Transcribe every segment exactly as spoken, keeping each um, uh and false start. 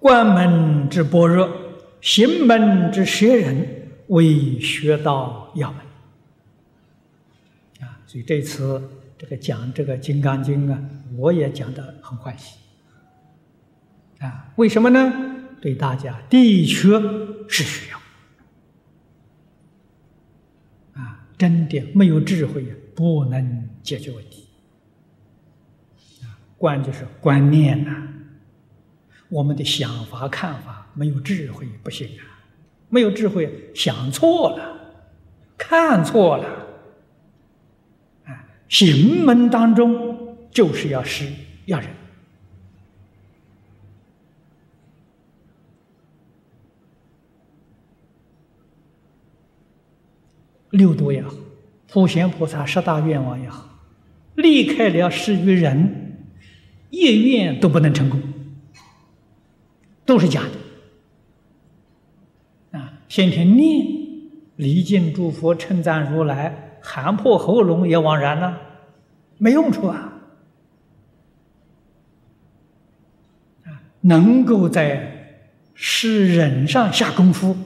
关门之般若，行门之舍人，为学道要门。啊，所以这次这个讲这个《金刚经》啊，我也讲得很欢喜。啊，为什么呢？对大家的确是需要。啊，真的没有智慧不能解决问题。啊，观就是观念呐、啊。 我们的想法、看法没有智慧不行啊！没有智慧，想错了，看错了，啊！行门当中就是要施要忍，六度也好，普贤菩萨十大愿望也好，离开了施与忍，一愿都不能成功。 都是假的啊！先天念，礼敬诸佛，称赞如来，喊破喉咙也枉然呢、啊，没用处啊！能够在施忍上下功夫，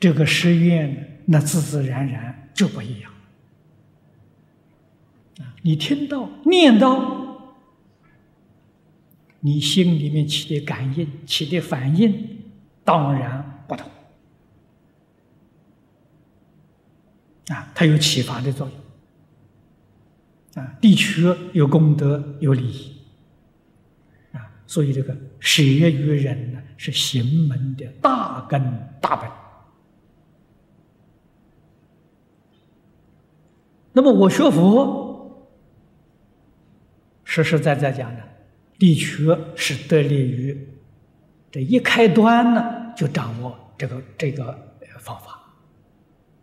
这个施愿那自自然然就不一样啊！你听到念到。 你心里面起的感应、起的反应，当然不同啊，它有启发的作用啊，的确有功德、有利益啊，所以这个舍与忍呢，是行门的大根大本。那么我学佛，实实在在讲呢。 的确是得力于这一开端呢，就掌握这个这个方法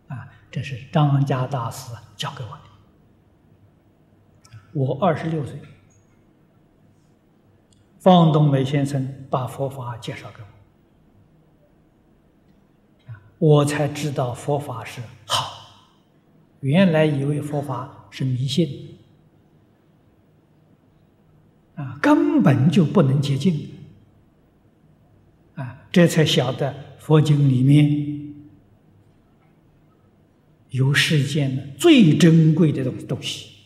啊，这是张家大师教给我的。我二十六岁，方东美先生把佛法介绍给我，我才知道佛法是好。原来以为佛法是迷信。 啊，根本就不能接近啊！这才晓得佛经里面有世间的最珍贵的东西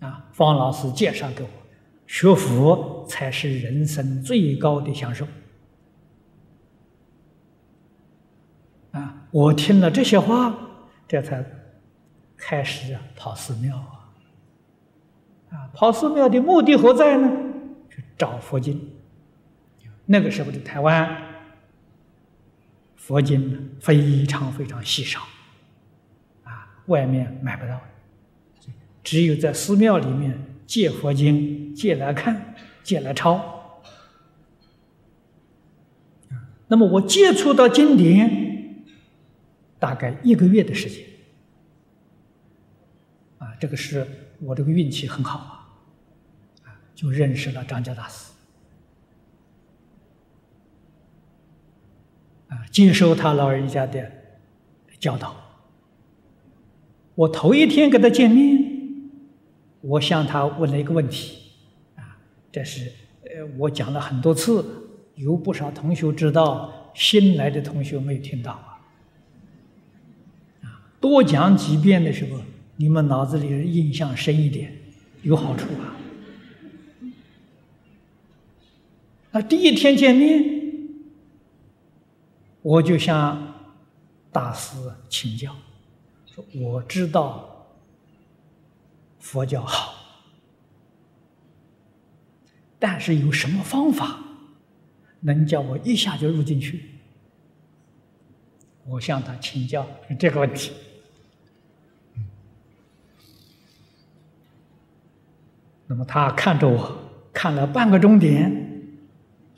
啊！方老师介绍给我，学佛才是人生最高的享受啊！我听了这些话，这才开始跑寺庙啊。 啊，跑寺庙的目的何在呢？去找佛经。那个时候的台湾，佛经呢非常非常稀少，啊，外面买不到，只有在寺庙里面借佛经，借来看，借来抄。那么我接触到经典，大概一个月的时间。啊，这个是。 我这个运气很好啊，啊，就认识了张家大师，啊，接受他老人家的教导。我头一天跟他见面，我向他问了一个问题，啊，这是呃我讲了很多次，有不少同学知道，新来的同学没有听到啊，啊，多讲几遍的时候。 你们脑子里印象深一点，有好处啊！那第一天见面，我就向大师请教，说我知道佛教好，但是有什么方法能叫我一下就入进去？我向他请教这个问题。 那么他看着我，看了半个钟点，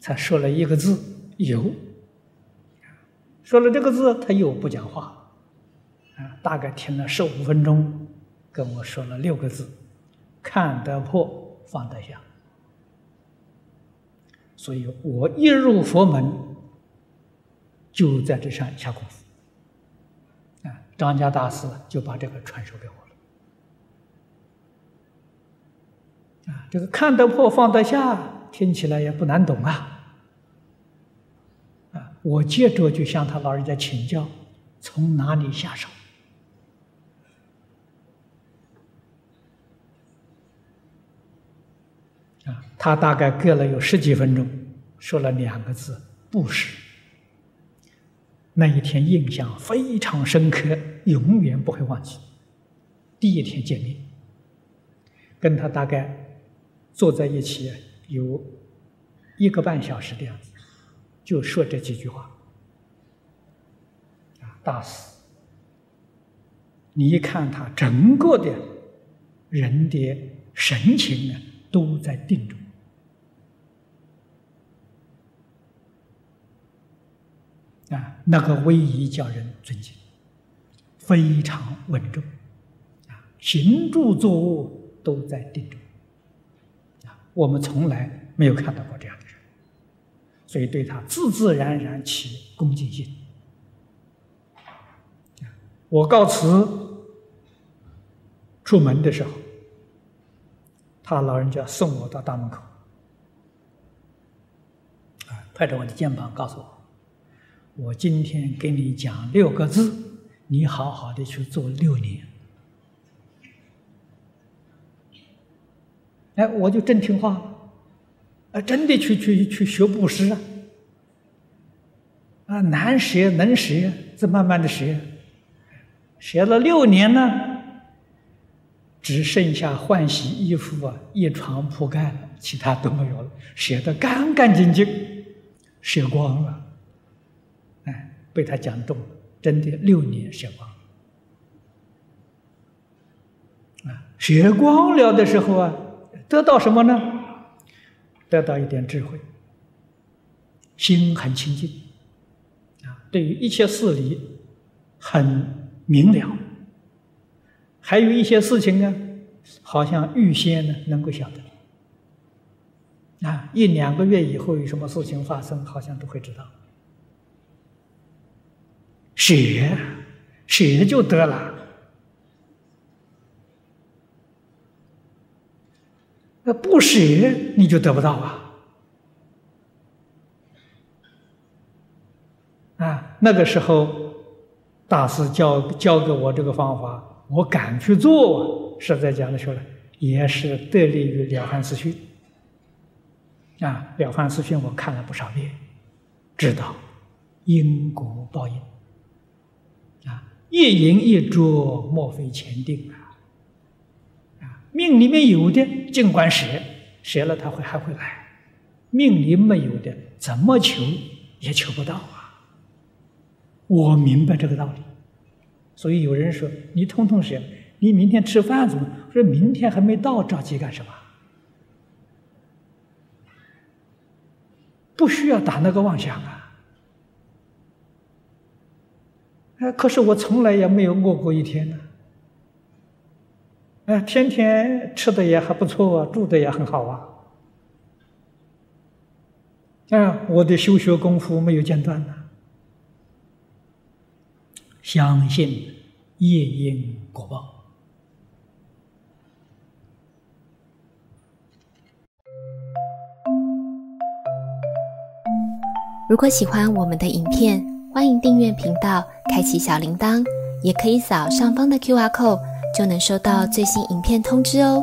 才说了一个字“有”。说了这个字，他又不讲话，啊，大概听了十五分钟，跟我说了六个字：“看得破，放得下。”所以，我一入佛门，就在这上下功夫。啊，张家大师就把这个传授给我。啊，这个看得破放得下，听起来也不难懂啊。啊，我接着就向他老人家请教，从哪里下手？啊，他大概隔了有十几分钟，说了两个字：布施。那一天印象非常深刻，永远不会忘记。第一天见面，跟他大概坐在一起有一个半小时的样子，就说这几句话：“啊，大师，你一看他整个的人的神情呢，都在定中。”啊，那个威仪叫人尊敬，非常稳重，啊，行住坐卧都在定中，啊，我们从来没有看到过这样的人，所以对他自自然然起恭敬心。我告辞出门的时候，他老人家送我到大门口，啊，拍着我的肩膀告诉我。我今天给你讲六个字，你好好的去做六年。哎，我就真听话了，啊，真的去去去学布施啊！啊，难学能学，这慢慢的学，学了六年呢，只剩下换洗衣服啊，一床铺盖了，其他都没有了，学得干干净净，学光了。被他讲中了，真的六年学光了。啊，学光了的时候啊，得到什么呢？得到一点智慧，心很清净，啊，对于一切事理很明了，还有一些事情呢，好像预先呢能够晓得，啊，一两个月以后有什么事情发生，好像都会知道。学，学就得了。那不学你就得不到啊！啊，那个时候大师教教给我这个方法，我敢去做。实在讲的说了，也是得力于了凡四训。啊，了凡四训我看了不少遍，知道因果报应。一饮一啄，莫非前定啊！啊，命里面有的，尽管学，学了他会还会来；命里没有的，怎么求也求不到啊！我明白这个道理，所以有人说你通通学，你明天吃饭怎么？说明天还没到，着急干什么？不需要打那个妄想啊！可是我从来也没有饿过一天呢，啊，天天吃的也还不错啊，住的也很好啊，啊，我的修学功夫没有间断呢。相信业因果报。如果喜欢我们的影片，欢迎订阅频道，开启小铃铛，也可以扫上方的 Q R code， 就能收到最新影片通知哦。